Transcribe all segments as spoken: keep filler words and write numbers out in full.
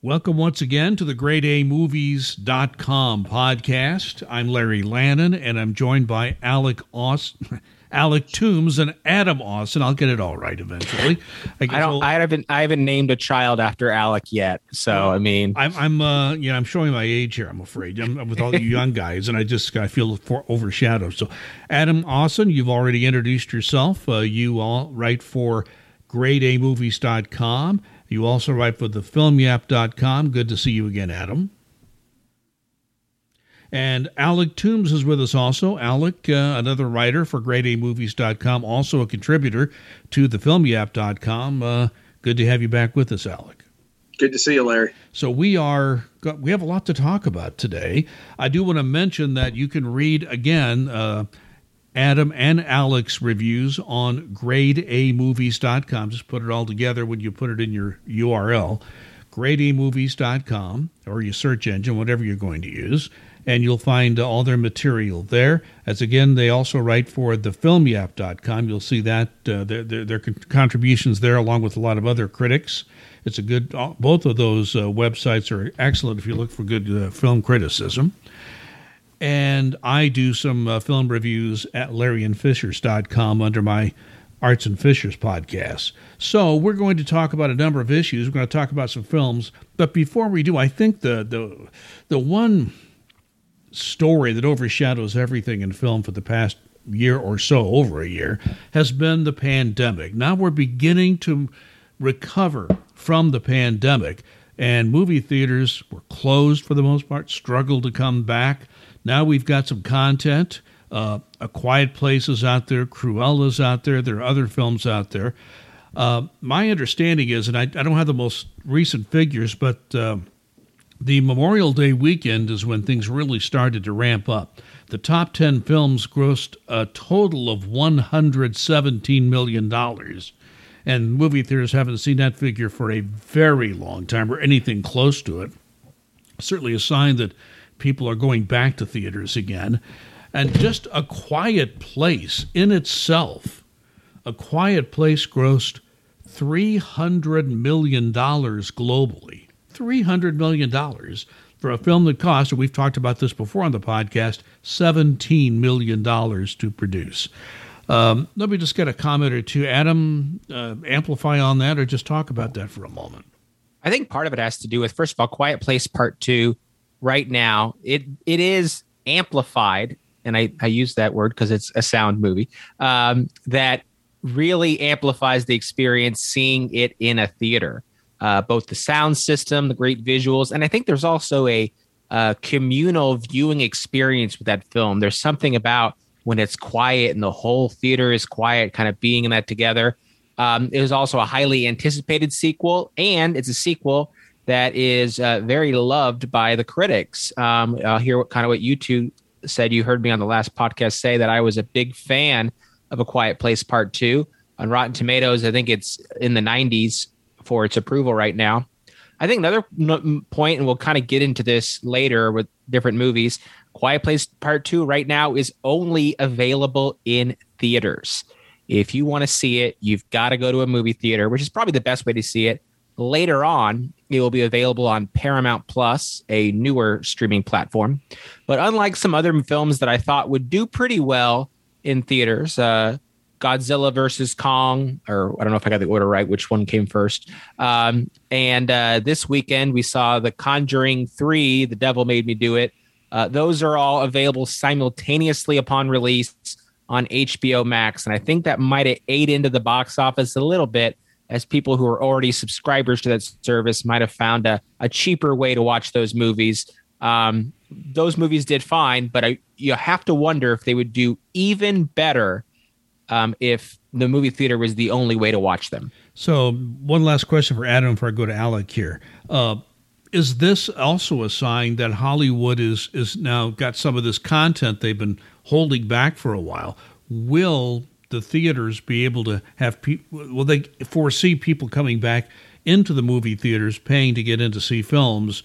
Welcome once again to the Grade A Movies dot com podcast. I'm Larry Lannan, and I'm joined by Alec Austin, Alec Toombs and Adam Austin. I'll get it all right eventually. I, guess I don't. I'll, I haven't. I haven't named a child after Alec yet. So well, I mean, I'm. I'm. Uh, you know, I'm showing my age here. I'm afraid. I'm with all you young guys, and I just I feel for, overshadowed. So, Adam Austin, you've already introduced yourself. Uh, you all write for Grade A Movies dot com. You also write for The Film Yap dot com. Good to see you again, Adam. And Alec Toombs is with us also. Alec, uh, another writer for Grade A Movies dot com, also a contributor to The Film Yap dot com. Uh, good to have you back with us, Alec. Good to see you, Larry. So we are we have a lot to talk about today. I do want to mention that you can read, again, uh, Adam and Alec's reviews on Grade A Movies dot com. Just put it all together when you put it in your U R L, Grade A Movies dot com, or your search engine, whatever you're going to use. And you'll find all their material there. As again, they also write for The Film Yap dot com. You'll see that uh, their, their, their contributions there, along with a lot of other critics. It's a good. Both of those uh, websites are excellent if you look for good uh, film criticism. And I do some uh, film reviews at Larry and Fishers dot com under my Arts and Fishers podcast. So we're going to talk about a number of issues. We're going to talk about some films. But before we do, I think the the the one story that overshadows everything in film for the past year or so, over a year, has been the pandemic. Now we're beginning to recover from the pandemic, and movie theaters were closed for the most part, struggled to come back. Now we've got some content. Uh, A Quiet Place is out there. Cruella's out there. There are other films out there. Uh, my understanding is, and I, I don't have the most recent figures, but uh, the Memorial Day weekend is when things really started to ramp up. The top ten films grossed a total of one hundred seventeen million dollars. And movie theaters haven't seen that figure for a very long time, or anything close to it. Certainly a sign that people are going back to theaters again. And just A Quiet Place in itself, A Quiet Place grossed three hundred million dollars globally. three hundred million dollars for a film that cost, and we've talked about this before on the podcast, seventeen million dollars to produce. Um, let me just get a comment or two. Adam, uh, amplify on that or just talk about that for a moment. I think part of it has to do with, first of all, Quiet Place Part two. Right now, it it is amplified, and I, I use that word because it's a sound movie, um, that really amplifies the experience seeing it in a theater. Uh, both the sound system, the great visuals, and I think there's also a, a communal viewing experience with that film. There's something about when it's quiet and the whole theater is quiet, kind of being in that together. Um, it was also a highly anticipated sequel, and it's a sequel that is uh, very loved by the critics. Um, I'll hear what kind of what you two said. You heard me on the last podcast say that I was a big fan of A Quiet Place Part two. On Rotten Tomatoes, I think it's in the nineties for its approval right now. I think another point, and we'll kind of get into this later with different movies, Quiet Place Part two right now is only available in theaters. If you want to see it, you've got to go to a movie theater, which is probably the best way to see it. Later on, it will be available on Paramount Plus, a newer streaming platform. But unlike some other films that I thought would do pretty well in theaters, uh, Godzilla versus Kong, or I don't know if I got the order right, which one came first. Um, and uh, this weekend, we saw The Conjuring three, The Devil Made Me Do It. Uh, those are all available simultaneously upon release on H B O Max. And I think that might have ate into the box office a little bit, as people who are already subscribers to that service might have found a, a cheaper way to watch those movies. Um, those movies did fine, but I, you have to wonder if they would do even better Um, if the movie theater was the only way to watch them. So one last question for Adam before I go to Alec here. Uh, is this also a sign that Hollywood is is now got some of this content they've been holding back for a while? Will the theaters be able to have people, will they foresee people coming back into the movie theaters paying to get in to see films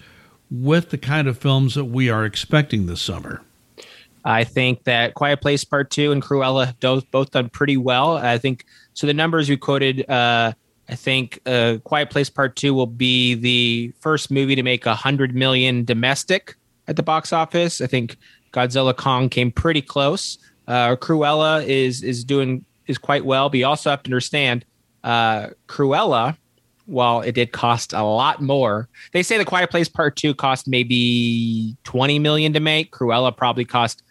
with the kind of films that we are expecting this summer? I think that Quiet Place Part two and Cruella have both done pretty well. I think so. The numbers you quoted, uh, I think uh, Quiet Place Part two will be the first movie to make one hundred million dollars domestic at the box office. I think Godzilla Kong came pretty close. Uh, Cruella is is doing is quite well, but you also have to understand uh, Cruella, while it did cost a lot more, they say The Quiet Place Part two cost maybe twenty million dollars to make. Cruella probably cost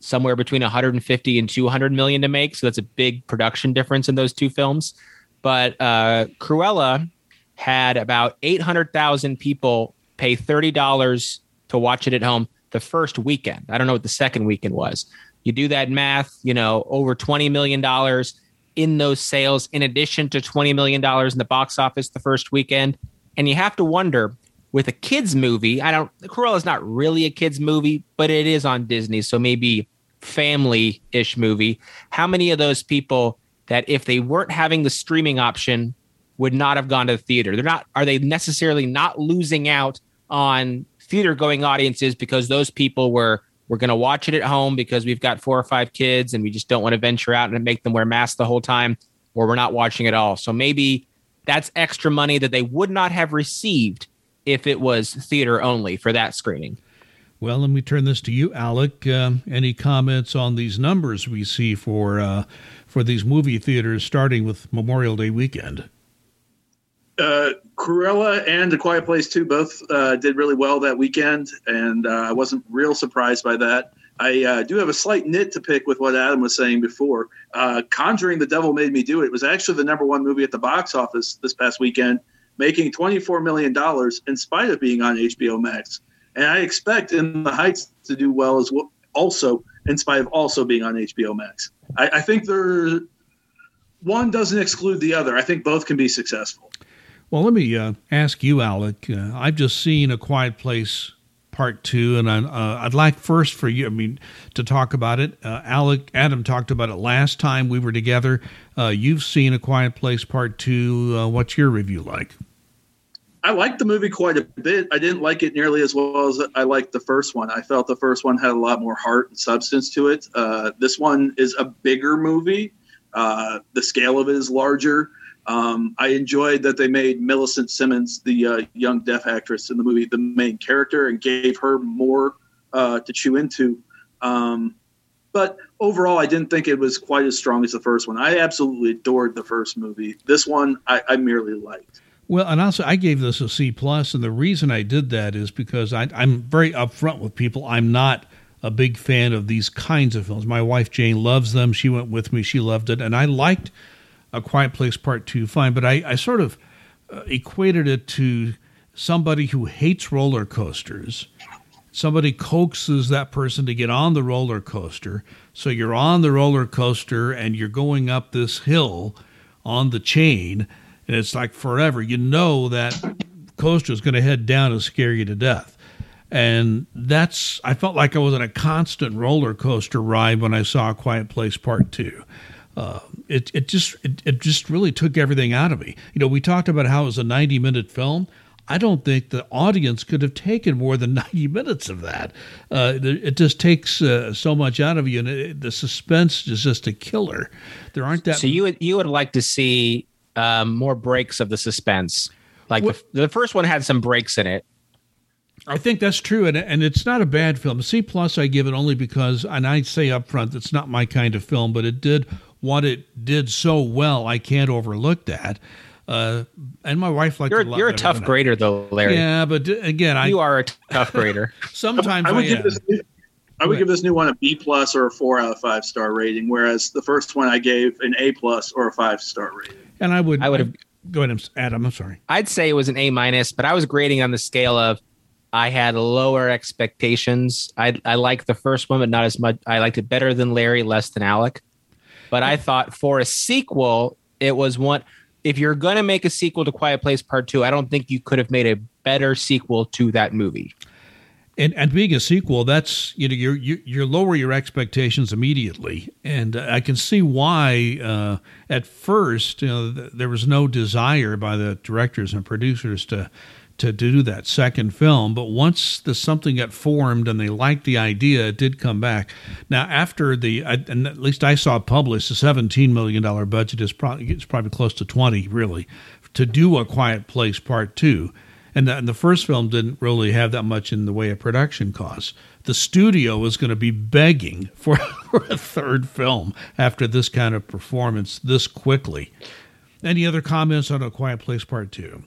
somewhere between one hundred fifty and two hundred million dollars to make, so that's a big production difference in those two films. But uh, Cruella had about eight hundred thousand people pay thirty dollars to watch it at home the first weekend. I don't know what the second weekend was. You do that math, you know, over twenty million dollars in those sales, in addition to twenty million dollars in the box office the first weekend. And you have to wonder, with a kids movie, I don't, Cruella's not really a kids movie, but it is on Disney, so maybe family-ish movie. How many of those people that if they weren't having the streaming option would not have gone to the theater? They're not, are they necessarily not losing out on theater going audiences because those people were, we're going to watch it at home because we've got four or five kids and we just don't want to venture out and make them wear masks the whole time, or we're not watching at all. So maybe that's extra money that they would not have received if it was theater only for that screening. Well, let me turn this to you, Alec. Um, any comments on these numbers we see for uh, for these movie theaters starting with Memorial Day weekend? Uh, Cruella and A Quiet Place two both uh, did really well that weekend, and uh, I wasn't real surprised by that. I uh, do have a slight nit to pick with what Adam was saying before. Uh, Conjuring, The Devil Made Me Do It was actually the number one movie at the box office this past weekend, making twenty-four million dollars in spite of being on H B O Max. And I expect In the Heights to do well as well, also in spite of also being on H B O Max. I, I think there, one doesn't exclude the other. I think both can be successful. Well, let me uh, ask you, Alec. Uh, I've just seen A Quiet Place Part two, and I, uh, I'd like first for you, I mean, to talk about it. Uh, Alec, Adam talked about it last time we were together. Uh, you've seen A Quiet Place Part two. Uh, what's your review like? I liked the movie quite a bit. I didn't like it nearly as well as I liked the first one. I felt the first one had a lot more heart and substance to it. Uh, this one is a bigger movie. Uh, the scale of it is larger. Um, I enjoyed that they made Millicent Simmonds, the uh, young deaf actress in the movie, the main character, and gave her more uh, to chew into. Um, but overall, I didn't think it was quite as strong as the first one. I absolutely adored the first movie. This one, I, I merely liked. Well, and also I gave this a C plus, and the reason I did that is because I, I'm very upfront with people. I'm not a big fan of these kinds of films. My wife, Jane, loves them. She went with me. She loved it. And I liked A Quiet Place Part two fine, but I, I sort of uh, equated it to somebody who hates roller coasters. Somebody coaxes that person to get on the roller coaster. So you're on the roller coaster and you're going up this hill on the chain, and it's like forever. You know that coaster is going to head down and scare you to death. And that's, I felt like I was on a constant roller coaster ride when I saw A Quiet Place Part two. Uh, it it just it, it just really took everything out of me. You know, we talked about how it was a ninety-minute film. I don't think the audience could have taken more than ninety minutes of that. Uh, it just takes uh, so much out of you, and it, the suspense is just a killer. There aren't that. So you would, you would like to see um, more breaks of the suspense. Like well, the, the first one had some breaks in it. I think that's true, and and it's not a bad film. C plus I give it only because, and I say up front, it's not my kind of film, but it did what it did so well, I can't overlook that. Uh, and my wife liked it a lot. You're a tough grader, though, Larry. Yeah, but again, I you are a tough grader. Sometimes I would I give am. this. New, I would give this new one a B plus or a four out of five star rating, whereas the first one I gave an A plus or a five star rating. And I would. I would have. Go ahead, Adam. I'm sorry. I'd say it was an A minus, but I was grading on the scale of I had lower expectations. I I liked the first one, but not as much. I liked it better than Larry, less than Alec. But I thought for a sequel, it was one. If you're going to make a sequel to Quiet Place Part two, I don't think you could have made a better sequel to that movie. And and being a sequel, that's, you know, you're, you you lower your expectations immediately. And I can see why uh, at first, you know, th- there was no desire by the directors and producers to to do that second film. But once the something got formed and they liked the idea, it did come back. Now, after the, I, and at least I saw published, the seventeen million dollars budget is probably, it's probably close to twenty really to do A Quiet Place Part two. And the, and the first film didn't really have that much in the way of production costs. The studio was going to be begging for, for a third film after this kind of performance this quickly. Any other comments on A Quiet Place Part two?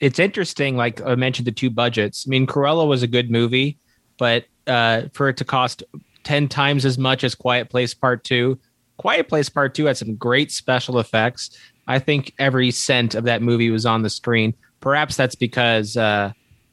It's interesting, like I mentioned, the two budgets. I mean, Cruella was a good movie, but uh, for it to cost ten times as much as Quiet Place Part two, Quiet Place Part two had some great special effects. I think every cent of that movie was on the screen. Perhaps that's because uh,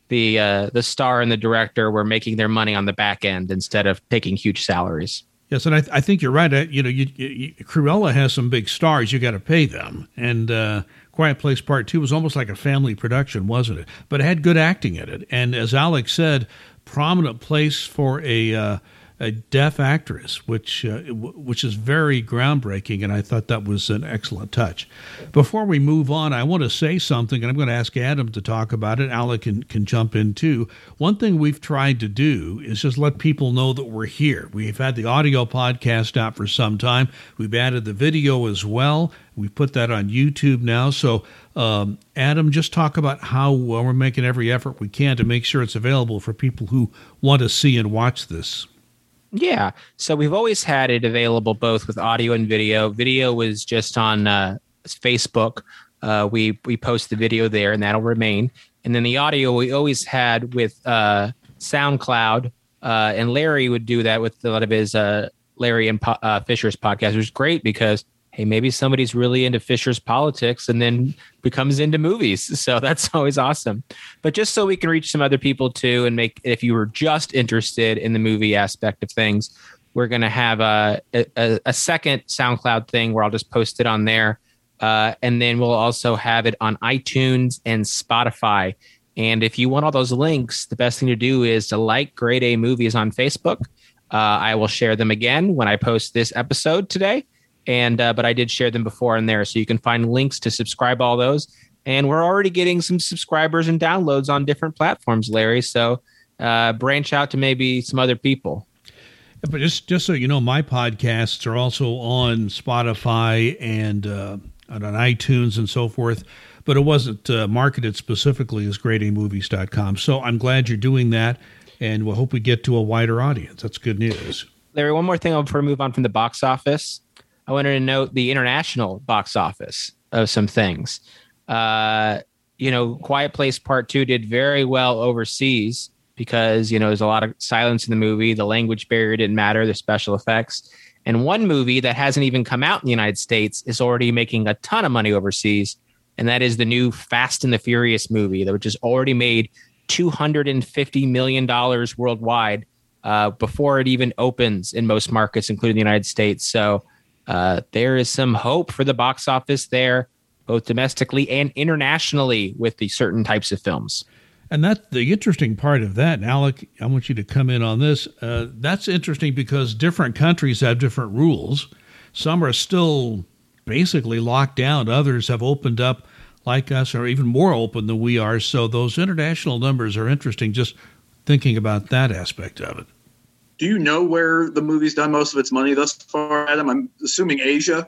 the uh, the star and the director were making their money on the back end instead of taking huge salaries. Yes, and I, th- I think you're right. I, you know, you, you, Cruella has some big stars. You got to pay them. And uh, Quiet Place Part Two was almost like a family production, wasn't it? But it had good acting in it. And as Alex said, prominent place for a uh, a deaf actress, which uh, w- which is very groundbreaking. And I thought that was an excellent touch. Before we move on, I want to say something, and I'm going to ask Adam to talk about it. Alec can, can jump in too. One thing we've tried to do is just let people know that we're here. We've had the audio podcast out for some time. We've added the video as well. We put that on YouTube now. So um, Adam, just talk about how uh, we're making every effort we can to make sure it's available for people who want to see and watch this. Yeah. So we've always had it available both with audio and video. Video was just on uh, Facebook. Uh, we we post the video there and that'll remain. And then the audio we always had with uh, SoundCloud. Uh, and Larry would do that with a lot of his uh, Larry and po- uh, Fisher's podcast, which is great because, hey, maybe somebody's really into Fisher's politics and then becomes into movies. So that's always awesome. But just so we can reach some other people too, and make, if you were just interested in the movie aspect of things, we're going to have a, a, a second SoundCloud thing where I'll just post it on there. Uh, and then we'll also have it on iTunes and Spotify. And if you want all those links, the best thing to do is to like Grade A Movies on Facebook. Uh, I will share them again when I post this episode today. And uh, but I did share them before in there, so you can find links to subscribe all those. And we're already getting some subscribers and downloads on different platforms, Larry. So uh, branch out to maybe some other people. But just just so you know, my podcasts are also on Spotify and uh, on iTunes and so forth. But it wasn't uh, marketed specifically as Grade A Movies dot com. So I'm glad you're doing that, and we'll hope we get to a wider audience. That's good news. Larry, one more thing before we move on from the box office. I wanted to note the international box office of some things. Uh, you know, Quiet Place Part Two did very well overseas because, you know, there's a lot of silence in the movie. The language barrier didn't matter, the special effects. And one movie that hasn't even come out in the United States is already making a ton of money overseas. And that is the new Fast and the Furious movie, which has already made two hundred fifty million dollars worldwide uh, before it even opens in most markets, including the United States. So, Uh, there is some hope for the box office there, both domestically and internationally, with the certain types of films. And that the interesting part of that, and Alec, I want you to come in on this. Uh, that's interesting because different countries have different rules. Some are still basically locked down. Others have opened up like us or even more open than we are. So those international numbers are interesting, just thinking about that aspect of it. Do you know where the movie's done most of its money thus far, Adam? I'm assuming Asia.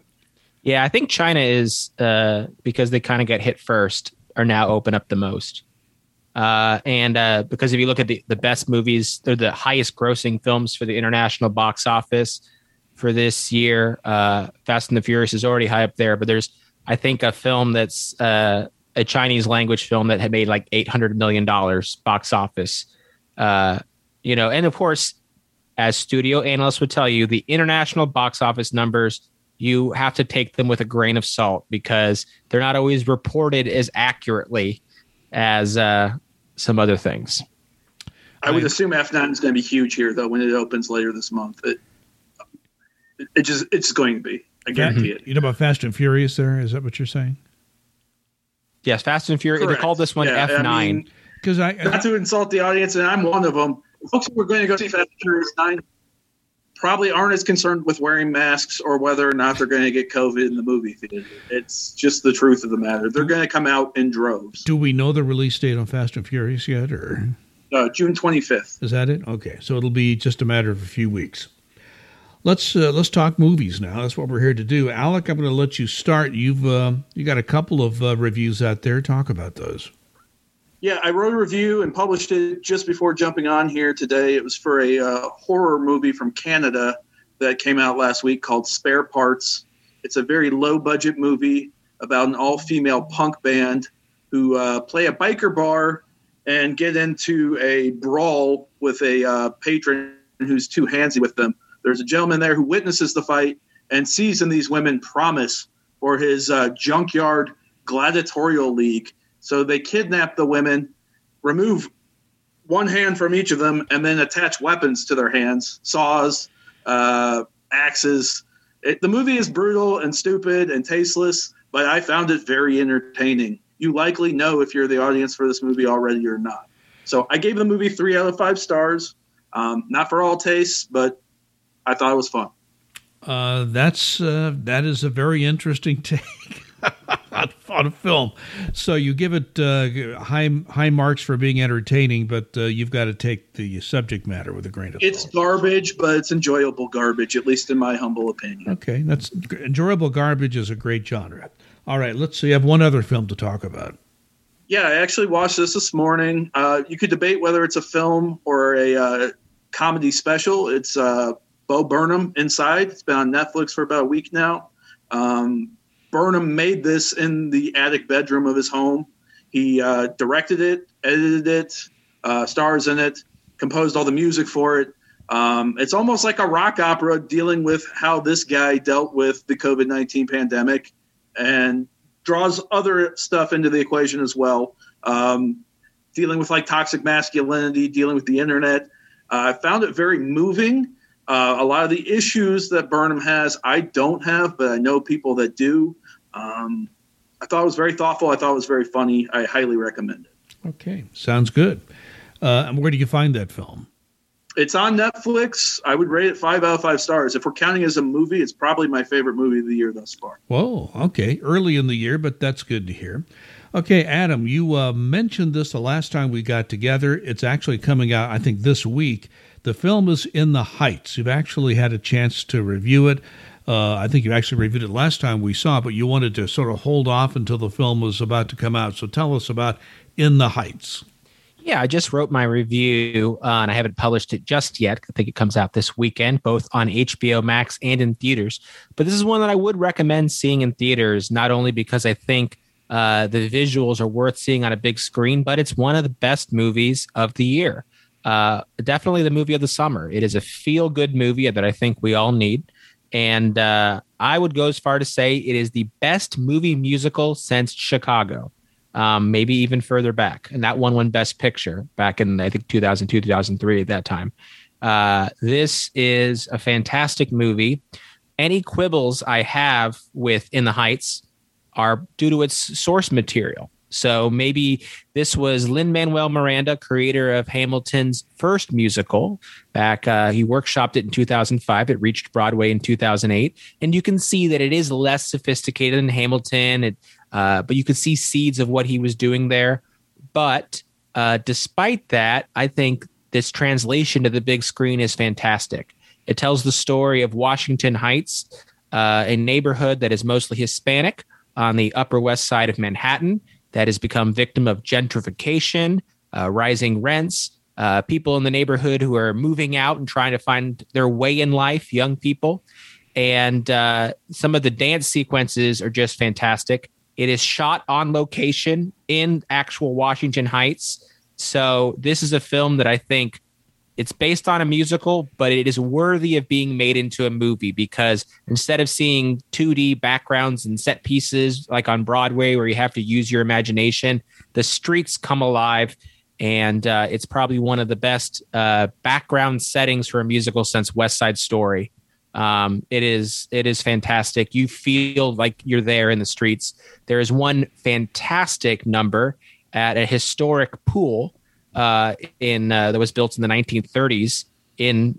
Yeah, I think China is, uh, because they kind of got hit first, are now open up the most. Uh, and uh, because if you look at the, the best movies, they're the highest grossing films for the international box office for this year. Uh, Fast and the Furious is already high up there, but there's, I think, a film that's uh, a Chinese language film that had made like eight hundred million dollars box office. Uh, you know, and of course, as studio analysts would tell you, the international box office numbers, you have to take them with a grain of salt because they're not always reported as accurately as uh, some other things. I would assume F nine is going to be huge here, though, when it opens later this month. It, it just it's going to be. I guarantee mm-hmm. it. You know about Fast and Furious there? Is that what you're saying? Yes, Fast and Furious. They call this one yeah, F nine. Because I, mean, I, I not to insult the audience, and I'm one of them. Folks who are going to go see Fast and Furious nine probably aren't as concerned with wearing masks or whether or not they're going to get COVID in the movie theater. It's just the truth of the matter. They're going to come out in droves. Do we know the release date on Fast and Furious yet? Or uh, June twenty-fifth. Is that it? Okay. So it'll be just a matter of a few weeks. let's uh, let's talk movies now. That's what we're here to do. Alec, I'm going to let you start. You've uh, you got a couple of uh, reviews out there. Talk about those. Yeah, I wrote a review and published it just before jumping on here today. It was for a uh, horror movie from Canada that came out last week called Spare Parts. It's a very low-budget movie about an all-female punk band who uh, play a biker bar and get into a brawl with a uh, patron who's too handsy with them. There's a gentleman there who witnesses the fight and sees in these women promise for his uh, junkyard gladiatorial league. So they kidnap the women, remove one hand from each of them, and then attach weapons to their hands, saws, uh, axes. It, the movie is brutal and stupid and tasteless, but I found it very entertaining. You likely know if you're the audience for this movie already or not. So I gave the movie three out of five stars. Um, not for all tastes, but I thought it was fun. Uh, that's uh, that is a very interesting take on a film. So you give it uh, high high marks for being entertaining, but uh, you've got to take the subject matter with a grain of salt. It's garbage, but it's enjoyable garbage, at least in my humble opinion. Okay, that's enjoyable garbage is a great genre. All right, let's see. I have one other film to talk about. Yeah, I actually watched this this morning. Uh, you could debate whether it's a film or a uh, comedy special. It's uh, Bo Burnham, Inside. It's been on Netflix for about a week now. Um, Burnham made this in the attic bedroom of his home. He uh, directed it, edited it, uh, stars in it, composed all the music for it. Um, it's almost like a rock opera dealing with how this guy dealt with the covid nineteen pandemic and draws other stuff into the equation as well, um, dealing with like toxic masculinity, dealing with the internet. Uh, I found it very moving. Uh, a lot of the issues that Burnham has, I don't have, but I know people that do. Um, I thought it was very thoughtful. I thought it was very funny. I highly recommend it. Okay. Sounds good. Uh, and where do you find that film? It's on Netflix. I would rate it five out of five stars. If we're counting as a movie, it's probably my favorite movie of the year thus far. Whoa. Okay. Early in the year, but that's good to hear. Okay, Adam, you uh, mentioned this the last time we got together. It's actually coming out, I think, this week. The film is In the Heights. You've actually had a chance to review it. Uh, I think you actually reviewed it last time we saw it, but you wanted to sort of hold off until the film was about to come out. So tell us about In the Heights. Yeah, I just wrote my review, uh, and I haven't published it just yet. I think it comes out this weekend, both on H B O Max and in theaters. But this is one that I would recommend seeing in theaters, not only because I think uh, the visuals are worth seeing on a big screen, but it's one of the best movies of the year. Uh, definitely the movie of the summer. It is a feel-good movie that I think we all need. And uh, I would go as far to say it is the best movie musical since Chicago, um, maybe even further back. And that one won Best Picture back in, I think, two thousand two, two thousand three at that time. Uh, this is a fantastic movie. Any quibbles I have with In the Heights are due to its source material. So maybe this was Lin-Manuel Miranda, creator of Hamilton's first musical. Back, uh, he workshopped it in two thousand five. It reached Broadway in two thousand eight. And you can see that it is less sophisticated than Hamilton, it, uh, but you can see seeds of what he was doing there. But uh, despite that, I think this translation to the big screen is fantastic. It tells the story of Washington Heights, uh, a neighborhood that is mostly Hispanic on the Upper West Side of Manhattan, that has become victim of gentrification, uh, rising rents, uh, people in the neighborhood who are moving out and trying to find their way in life, young people. And uh, some of the dance sequences are just fantastic. It is shot on location in actual Washington Heights. So this is a film that I think it's based on a musical, but it is worthy of being made into a movie because instead of seeing two D backgrounds and set pieces like on Broadway where you have to use your imagination, the streets come alive, and uh, it's probably one of the best uh, background settings for a musical since West Side Story. Um, it is it is fantastic. You feel like you're there in the streets. There is one fantastic number at a historic pool Uh, in uh, that was built in the nineteen thirties in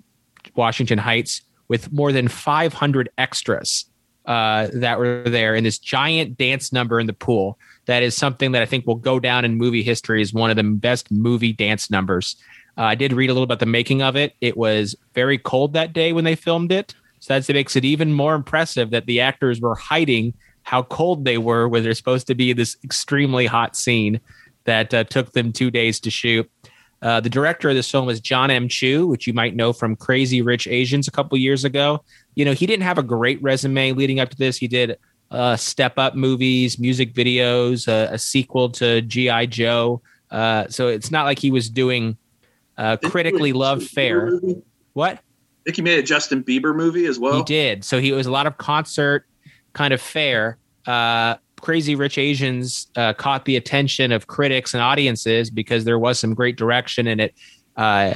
Washington Heights with more than five hundred extras uh, that were there in this giant dance number in the pool. That is something that I think will go down in movie history as one of the best movie dance numbers. Uh, I did read a little about the making of it. It was very cold that day when they filmed it. So that makes it even more impressive that the actors were hiding how cold they were when they're supposed to be this extremely hot scene that uh, took them two days to shoot. Uh, the director of this film was John M. Chu, which you might know from Crazy Rich Asians a couple years ago. You know, he didn't have a great resume leading up to this. He did uh, Step Up movies, music videos, uh, a sequel to G I. Joe. Uh, so it's not like he was doing uh, critically loved fare. What? I think he made a Justin Bieber movie as well. He did. So he was a lot of concert kind of fare. Uh, Crazy Rich Asians uh, caught the attention of critics and audiences because there was some great direction in it. Uh,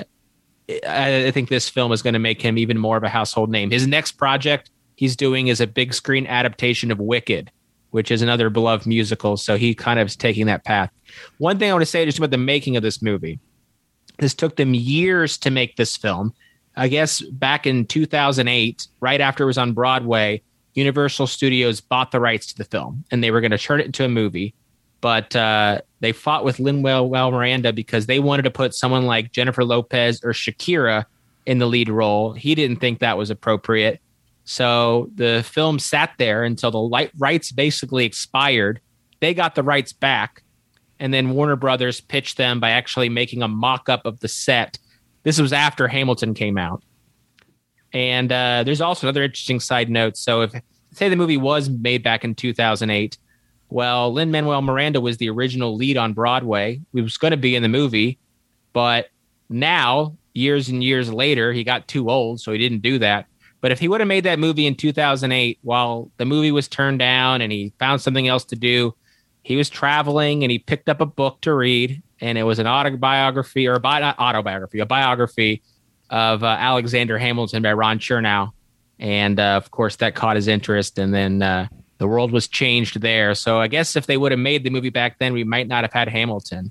I think this film is going to make him even more of a household name. His next project he's doing is a big screen adaptation of Wicked, which is another beloved musical. So he kind of is taking that path. One thing I want to say just about the making of this movie. This took them years to make this film. I guess back in two thousand eight, right after it was on Broadway, Universal Studios bought the rights to the film and they were going to turn it into a movie. But uh, they fought with Lin-Manuel Miranda because they wanted to put someone like Jennifer Lopez or Shakira in the lead role. He didn't think that was appropriate. So the film sat there until the light rights basically expired. They got the rights back. And then Warner Brothers pitched them by actually making a mock-up of the set. This was after Hamilton came out. And uh, there's also another interesting side note. So if say the movie was made back in two thousand eight, well, Lin-Manuel Miranda was the original lead on Broadway. He was going to be in the movie, but now, years and years later, he got too old, so he didn't do that. But if he would have made that movie in two thousand eight, while the movie was turned down and he found something else to do, he was traveling and he picked up a book to read. And it was an autobiography or bi- not autobiography, a biography of uh, Alexander Hamilton by Ron Chernow. And, uh, of course, that caught his interest. And then uh, the world was changed there. So I guess if they would have made the movie back then, we might not have had Hamilton.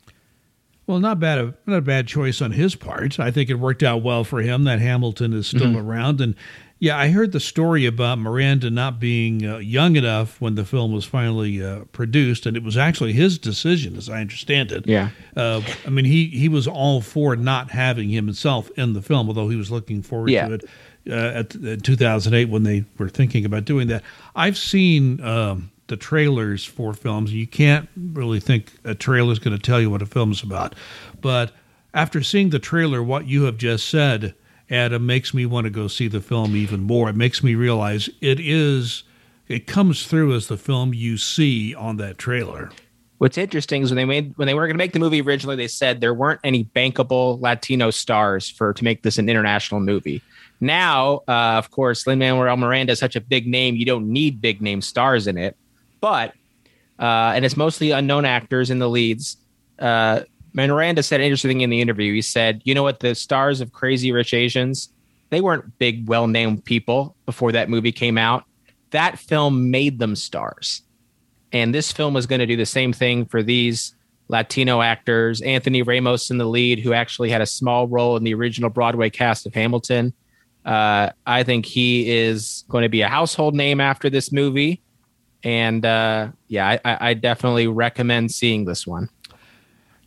Well, not bad, a, not a bad choice on his part. I think it worked out well for him that Hamilton is still mm-hmm. around. And, yeah, I heard the story about Miranda not being uh, young enough when the film was finally uh, produced. And it was actually his decision, as I understand it. Yeah. Uh, I mean, he, he was all for not having himself in the film, although he was looking forward yeah. to it uh, at, at two thousand eight when they were thinking about doing that. I've seen um, the trailers for films. You can't really think a trailer is going to tell you what a film is about. But after seeing the trailer, what you have just said, Adam, makes me want to go see the film even more. It makes me realize it is, it comes through as the film you see on that trailer. What's interesting is when they made, when they were going to make the movie originally, they said there weren't any bankable Latino stars for to make this an international movie. Now, uh, of course, Lin-Manuel Miranda is such a big name, you don't need big name stars in it. But, uh, and it's mostly unknown actors in the leads. Uh, Miranda said an interesting thing in the interview. He said, you know what, the stars of Crazy Rich Asians, they weren't big, well-named people before that movie came out. That film made them stars. And this film was going to do the same thing for these Latino actors. Anthony Ramos in the lead, who actually had a small role in the original Broadway cast of Hamilton. Uh, I think he is going to be a household name after this movie. And uh, yeah, I, I definitely recommend seeing this one.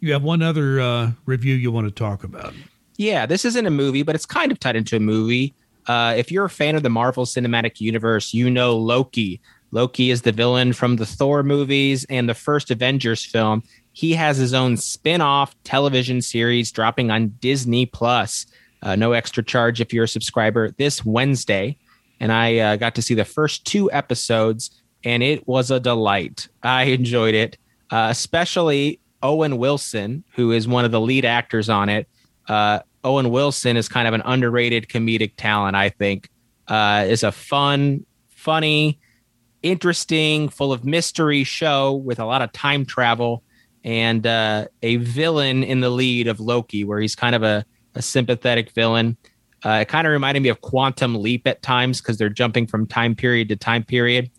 You have one other uh, review you want to talk about. Yeah, this isn't a movie, but it's kind of tied into a movie. Uh, if you're a fan of the Marvel Cinematic Universe, you know Loki. Loki is the villain from the Thor movies and the first Avengers film. He has his own spin-off television series dropping on Disney Plus. Uh, no extra charge if you're a subscriber this Wednesday. And I uh, got to see the first two episodes, and it was a delight. I enjoyed it, uh, especially Owen Wilson, who is one of the lead actors on it. Uh, Owen Wilson is kind of an underrated comedic talent, I think. Uh, it's a fun, funny, interesting, full of mystery show with a lot of time travel and uh, a villain in the lead of Loki, where he's kind of a, a sympathetic villain. Uh, it kind of reminded me of Quantum Leap at times because they're jumping from time period to time period.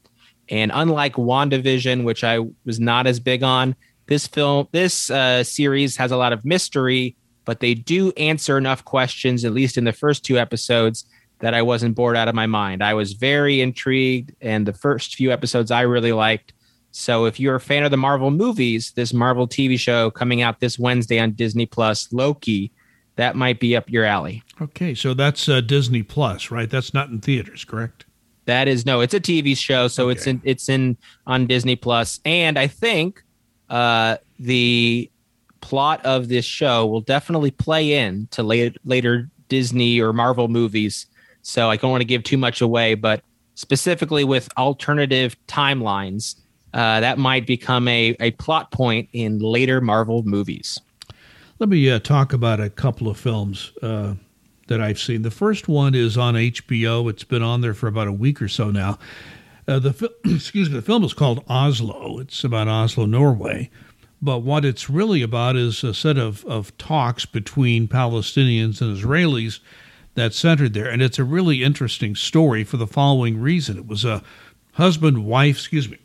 And unlike WandaVision, which I was not as big on, This film, this uh, series has a lot of mystery, but they do answer enough questions, at least in the first two episodes, that I wasn't bored out of my mind. I was very intrigued, and the first few episodes I really liked. So if you're a fan of the Marvel movies, this Marvel T V show coming out this Wednesday on Disney Plus, Loki, that might be up your alley. Okay, so that's uh, Disney Plus, right? That's not in theaters, correct? That is, no, it's a T V show, so okay. it's in it's in on Disney Plus. And I think uh, the plot of this show will definitely play in to later, later Disney or Marvel movies. So I don't want to give too much away, but specifically with alternative timelines, uh, that might become a, a plot point in later Marvel movies. Let me uh, talk about a couple of films uh, that I've seen. The first one is on H B O. It's been on there for about a week or so now. Uh, the fi- excuse me, the film is called Oslo. It's about Oslo, Norway. But what it's really about is a set of, of talks between Palestinians and Israelis that's centered there. And it's a really interesting story for the following reason. It was a husband-wife, excuse me,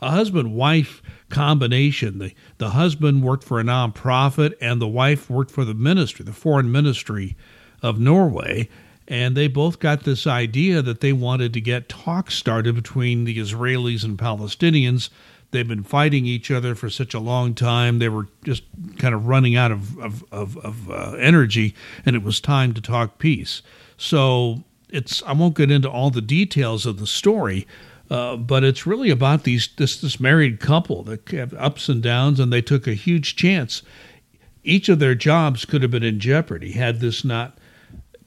a husband-wife combination. The, the husband worked for a nonprofit and the wife worked for the ministry, the foreign ministry of Norway. And they both got this idea that they wanted to get talks started between the Israelis and Palestinians. They've been fighting each other for such a long time. They were just kind of running out of of, of, of uh, energy, and it was time to talk peace. So it's I won't get into all the details of the story, uh, but it's really about these this this married couple that have ups and downs, and they took a huge chance. Each of their jobs could have been in jeopardy had this not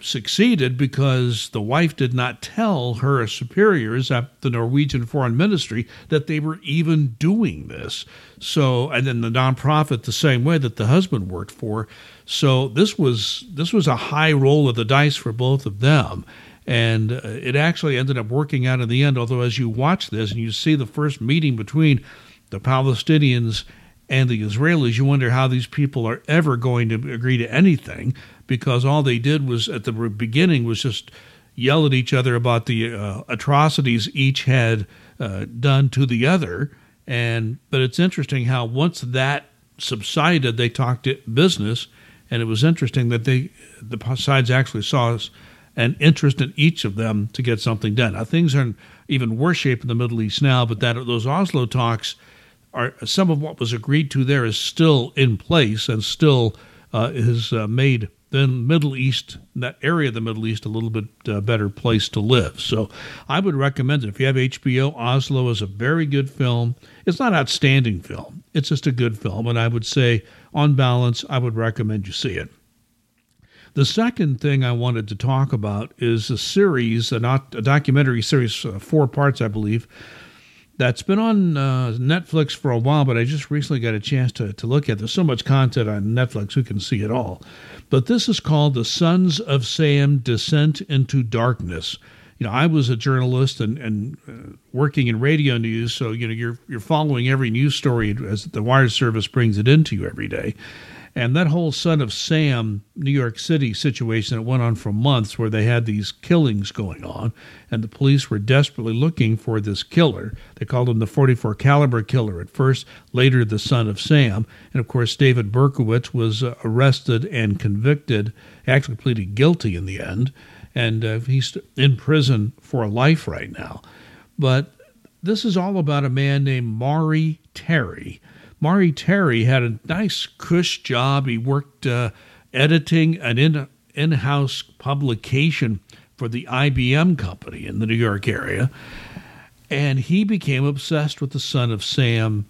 succeeded because the wife did not tell her superiors at the Norwegian Foreign Ministry that they were even doing this. So, and then the nonprofit the same way that the husband worked for. So this was this was a high roll of the dice for both of them, and it actually ended up working out in the end. Although as you watch this and you see the first meeting between the Palestinians and the Israelis, you wonder how these people are ever going to agree to anything, because all they did was at the beginning was just yell at each other about the uh, atrocities each had uh, done to the other. And but it's interesting how once that subsided, they talked business, and it was interesting that they the sides actually saw an interest in each of them to get something done. Now, things are in even worse shape in the Middle East now, but that those Oslo talks are some of what was agreed to there is still in place and still uh, is uh, made the Middle East, that area of the Middle East, a little bit uh, better place to live. So I would recommend it. If you have H B O, Oslo is a very good film. It's not an outstanding film. It's just a good film, and I would say, on balance, I would recommend you see it. The second thing I wanted to talk about is a series, a, not, a documentary series, uh, four parts, I believe, that's been on uh, Netflix for a while, but I just recently got a chance to, to look at. There's so much content on Netflix, who can see it all? But this is called The Sons of Sam, Descent into Darkness. You know, I was a journalist and, and uh, working in radio news, so you know, you're you're following every news story as the wire service brings it into you every day. And that whole Son of Sam, New York City situation that went on for months where they had these killings going on, and the police were desperately looking for this killer. They called him the forty-four caliber killer at first, later the Son of Sam. And, of course, David Berkowitz was uh, arrested and convicted, actually pleaded guilty in the end, and uh, he's in prison for life right now. But this is all about a man named Maury Terry. Maury Terry had a nice cush job. He worked uh, editing an in, in-house publication for the I B M company in the New York area, and he became obsessed with the Son of Sam,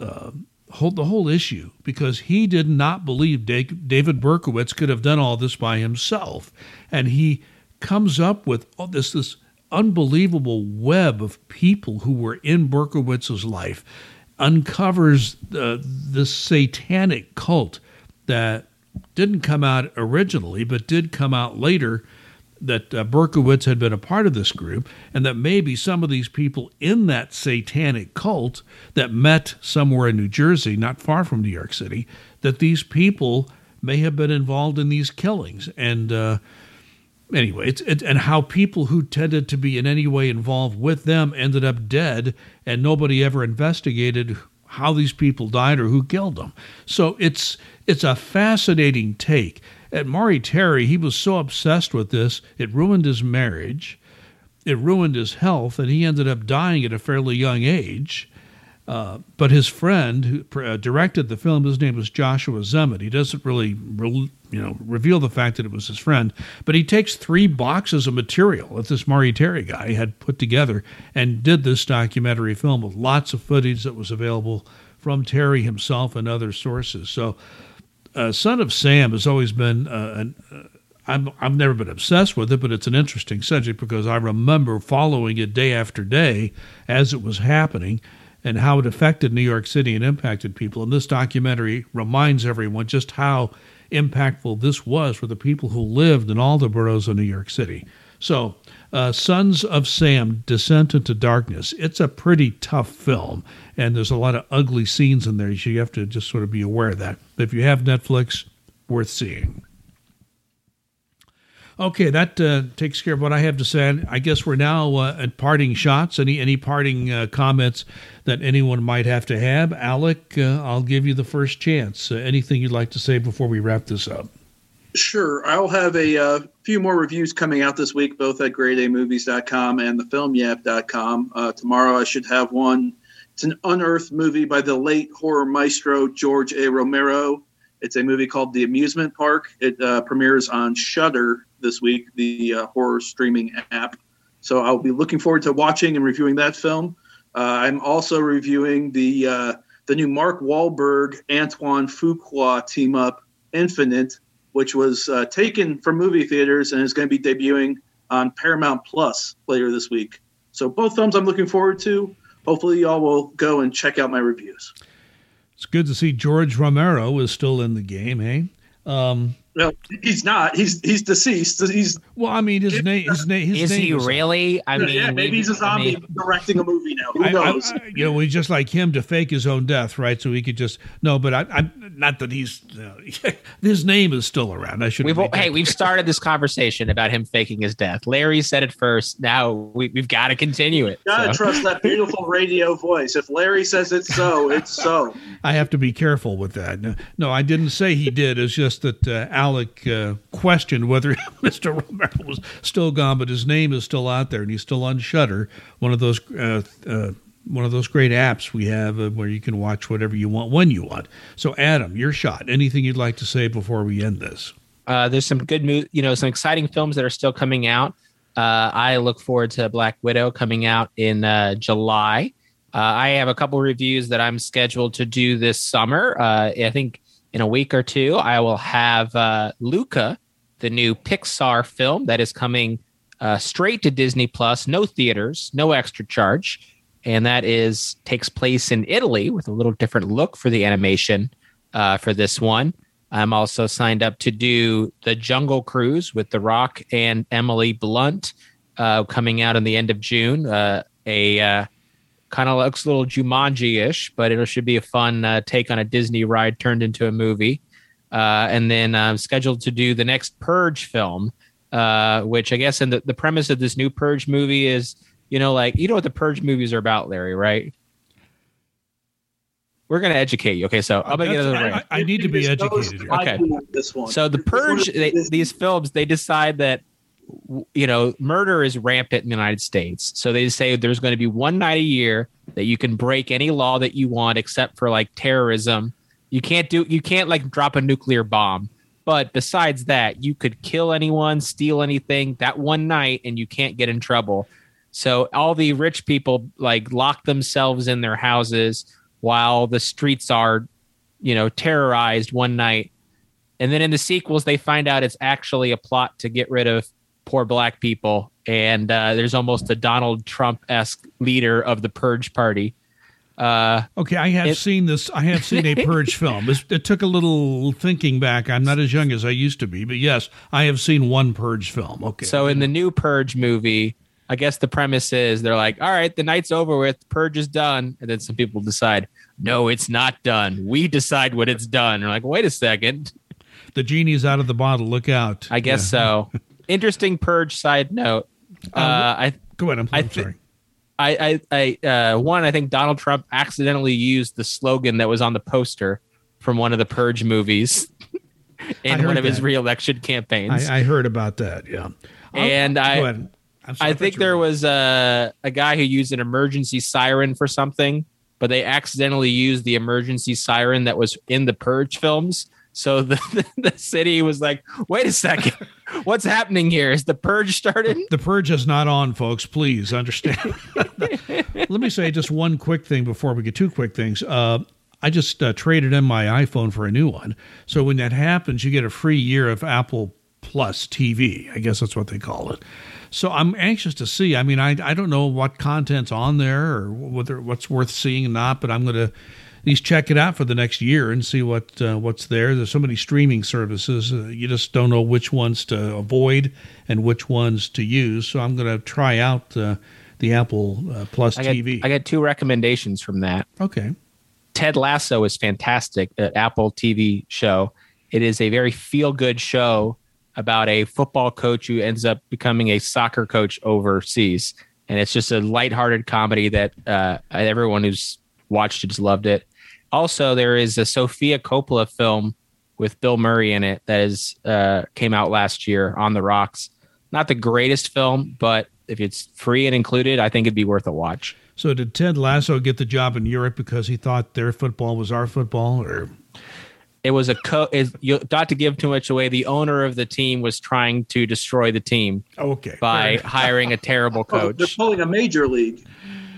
uh, whole, the whole issue, because he did not believe David Berkowitz could have done all this by himself. And he comes up with oh, this this unbelievable web of people who were in Berkowitz's life, uncovers uh, this satanic cult that didn't come out originally, but did come out later, that uh, Berkowitz had been a part of this group, and that maybe some of these people in that satanic cult that met somewhere in New Jersey, not far from New York City, that these people may have been involved in these killings. And uh, anyway, it's, it, and how people who tended to be in any way involved with them ended up dead, and nobody ever investigated how these people died or who killed them. So it's it's a fascinating take. And Maury Terry, he was so obsessed with this, it ruined his marriage, it ruined his health, and he ended up dying at a fairly young age. Uh, but his friend who uh, directed the film, his name was Joshua Zeman. He doesn't really, re- you know, reveal the fact that it was his friend, but he takes three boxes of material that this Maury Terry guy had put together and did this documentary film with lots of footage that was available from Terry himself and other sources. So uh, Son of Sam has always been, uh, an, uh, I'm, I've never been obsessed with it, but it's an interesting subject because I remember following it day after day as it was happening and how it affected New York City and impacted people. And this documentary reminds everyone just how impactful this was for the people who lived in all the boroughs of New York City. So, uh, Sons of Sam, Descent into Darkness. It's a pretty tough film, and there's a lot of ugly scenes in there, so you have to just sort of be aware of that. If you have Netflix, worth seeing. Okay, that uh, takes care of what I have to say. I guess we're now uh, at parting shots. Any any parting uh, comments that anyone might have to have? Alec, uh, I'll give you the first chance. Uh, anything you'd like to say before we wrap this up? Sure. I'll have a uh, few more reviews coming out this week, both at Grade A Movies dot com and The Film Yap dot com. Uh, tomorrow I should have one. It's an unearthed movie by the late horror maestro George A. Romero. It's a movie called The Amusement Park. It uh, premieres on Shudder this week, the uh, horror streaming app. So I'll be looking forward to watching and reviewing that film. Uh, I'm also reviewing the uh, the new Mark Wahlberg-Antoine Fuqua team-up, Infinite, which was uh, taken from movie theaters and is going to be debuting on Paramount Plus later this week. So both films I'm looking forward to. Hopefully y'all will go and check out my reviews. It's good to see George Romero is still in the game, hey? Um, well, he's not. He's he's deceased. He's well. I mean, his name. His name. His is name he is, really? I yeah, mean, yeah, maybe he's a zombie I mean, directing a movie now. Who I, knows? I, I, you know, we just like him to fake his own death, right? So he could just no. But I, I'm not that he's. Uh, his name is still around. I should. We've hey, dead. We've started this conversation about him faking his death. Larry said it first. Now we, we've got to continue it. You gotta so. trust that beautiful radio voice. If Larry says it's so, it's so. I have to be careful with that. No, no I didn't say he did. It's just that uh, Alec uh, questioned whether Mister Romero was still gone, but his name is still out there, and he's still on Shudder, one of those uh, uh, one of those great apps we have uh, where you can watch whatever you want when you want. So, Adam, your shot. Anything you'd like to say before we end this? Uh, there's some good, mo- you know, some exciting films that are still coming out. Uh, I look forward to Black Widow coming out in uh, July. Uh, I have a couple reviews that I'm scheduled to do this summer. Uh, I think. In a week or two, I will have uh, Luca, the new Pixar film that is coming uh, straight to Disney Plus, no theaters, no extra charge, and that is takes place in Italy with a little different look for the animation uh, for this one. I'm also signed up to do The Jungle Cruise with The Rock and Emily Blunt uh, coming out in the end of June. Uh, a uh, Kind of looks a little Jumanji-ish, but it should be a fun uh, take on a Disney ride turned into a movie. Uh, and then I'm scheduled to do the next Purge film, uh, which I guess in the, the premise of this new Purge movie is, you know, like, you know what the Purge movies are about, Larry, right? We're going to educate you. Okay, so I'll make it. I, I need to be educated. Okay. So the Purge, they, these films, they decide that, you know, murder is rampant in the United States. So they say there's going to be one night a year that you can break any law that you want, except for like terrorism. You can't do, you can't like drop a nuclear bomb. But besides that, you could kill anyone, steal anything that one night, and you can't get in trouble. So all the rich people like lock themselves in their houses while the streets are, you know, terrorized one night. And then in the sequels, they find out it's actually a plot to get rid of poor black people, and uh, there's almost a Donald Trump-esque leader of the Purge party. Uh, okay, I have it, seen this. I have seen a Purge film. It, it took a little thinking back. I'm not as young as I used to be, but yes, I have seen one Purge film. Okay. So in the new Purge movie, I guess the premise is they're like, all right, the night's over with, Purge is done, and then some people decide, no, it's not done. We decide what it's done. They're like, wait a second. The genie's out of the bottle. Look out. I guess yeah. so. Interesting Purge side note. Uh, uh, I go ahead. I'm, I'm I th- sorry. I I, I uh, one. I think Donald Trump accidentally used the slogan that was on the poster from one of the Purge movies in one of that. his reelection campaigns. I, I heard about that. Yeah. I'll, and I, go ahead. I'm sorry, I think there was a uh, a guy who used an emergency siren for something, but they accidentally used the emergency siren that was in the Purge films. So the, the, the city was like, wait a second, what's happening here? Is the Purge started? The Purge is not on, folks. Please understand. Let me say just one quick thing before we get two quick things. Uh, I just uh, traded in my iPhone for a new one. So when that happens, you get a free year of Apple Plus T V. I guess that's what they call it. So I'm anxious to see. I mean, I I don't know what content's on there or whether what's worth seeing or not, but I'm going to at least check it out for the next year and see what uh, what's there. There's so many streaming services. Uh, you just don't know which ones to avoid and which ones to use. So I'm going to try out uh, the Apple uh, Plus I got, T V. I got two recommendations from that. Okay. Ted Lasso is fantastic, an Apple T V show. It is a very feel-good show about a football coach who ends up becoming a soccer coach overseas. And it's just a lighthearted comedy that uh, everyone who's watched it has loved it. Also, there is a Sofia Coppola film with Bill Murray in it that is uh, came out last year, On the Rocks. Not the greatest film, but if it's free and included, I think it'd be worth a watch. So did Ted Lasso get the job in Europe because he thought their football was our football? Or... It was a co- is, you, not to give too much away. The owner of the team was trying to destroy the team. Okay. By hiring a terrible coach. Oh, they're pulling a major league.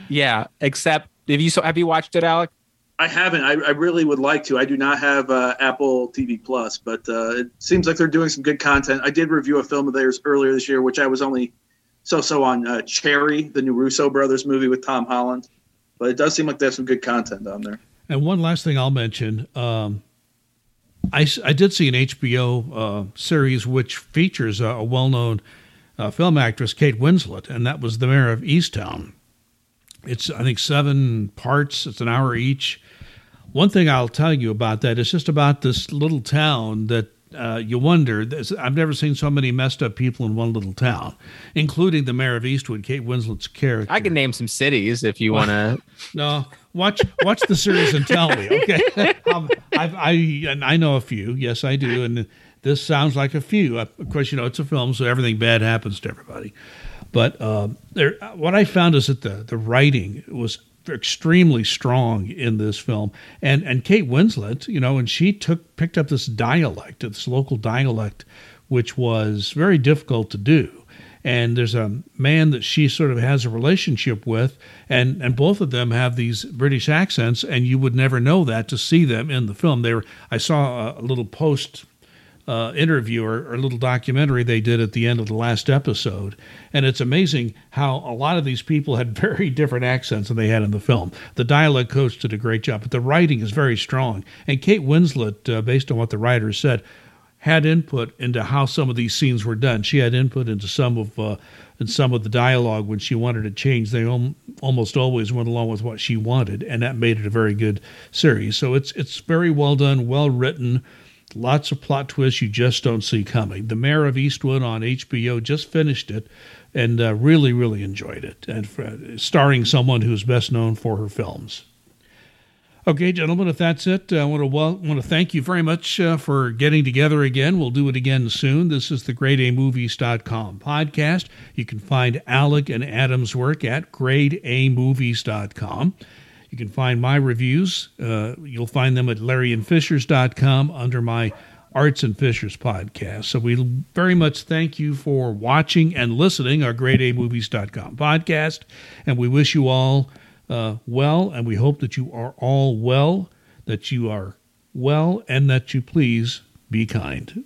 Yeah, except have you so have you watched it, Alec? I haven't. I, I really would like to. I do not have uh, Apple T V Plus, but uh, it seems like they're doing some good content. I did review a film of theirs earlier this year, which I was only so so on uh, Cherry, the new Russo brothers movie with Tom Holland, but it does seem like they have some good content on there. And one last thing I'll mention. Um, I, I did see an H B O uh, series which features a, a well-known uh, film actress, Kate Winslet, and that was The Mayor of Easttown. It's, I think, seven parts. It's an hour each. One thing I'll tell you about that is just about this little town that uh, you wonder. I've never seen so many messed up people in one little town, including the mayor of Eastwood, Kate Winslet's character. I can name some cities if you want to. No. Watch watch the series and tell me, okay? Um, I've, I and I know a few. Yes, I do. And this sounds like a few. Of course, you know, it's a film, so everything bad happens to everybody. But uh, there, what I found is that the, the writing was extremely strong in this film. And and Kate Winslet, you know, and she took picked up this dialect, this local dialect, which was very difficult to do. And there's a man that she sort of has a relationship with, and, and both of them have these British accents, and you would never know that to see them in the film. They were, I saw a little post uh, interview or, or a little documentary they did at the end of the last episode, and it's amazing how a lot of these people had very different accents than they had in the film. The dialect coach did a great job, but the writing is very strong. And Kate Winslet, uh, based on what the writer said, had input into how some of these scenes were done. She had input into some of uh, in some of the dialogue when she wanted to change. They om- almost always went along with what she wanted, and that made it a very good series. So it's it's very well done, well written, lots of plot twists you just don't see coming. The Mayor of Eastwood on H B O, just finished it, and uh, really, really enjoyed it, and for, uh, starring someone who's best known for her films. Okay, gentlemen, if that's it, I want to well, want to thank you very much uh, for getting together again. We'll do it again soon. This is the Grade A Movies dot com podcast. You can find Alec and Adam's work at Grade A Movies dot com. You can find my reviews. Uh, you'll find them at Larry and Fishers dot com under my Arts and Fishers podcast. So we very much thank you for watching and listening our Grade A Movies dot com podcast, and we wish you all Uh, well, and we hope that you are all well, that you are well, and that you please be kind.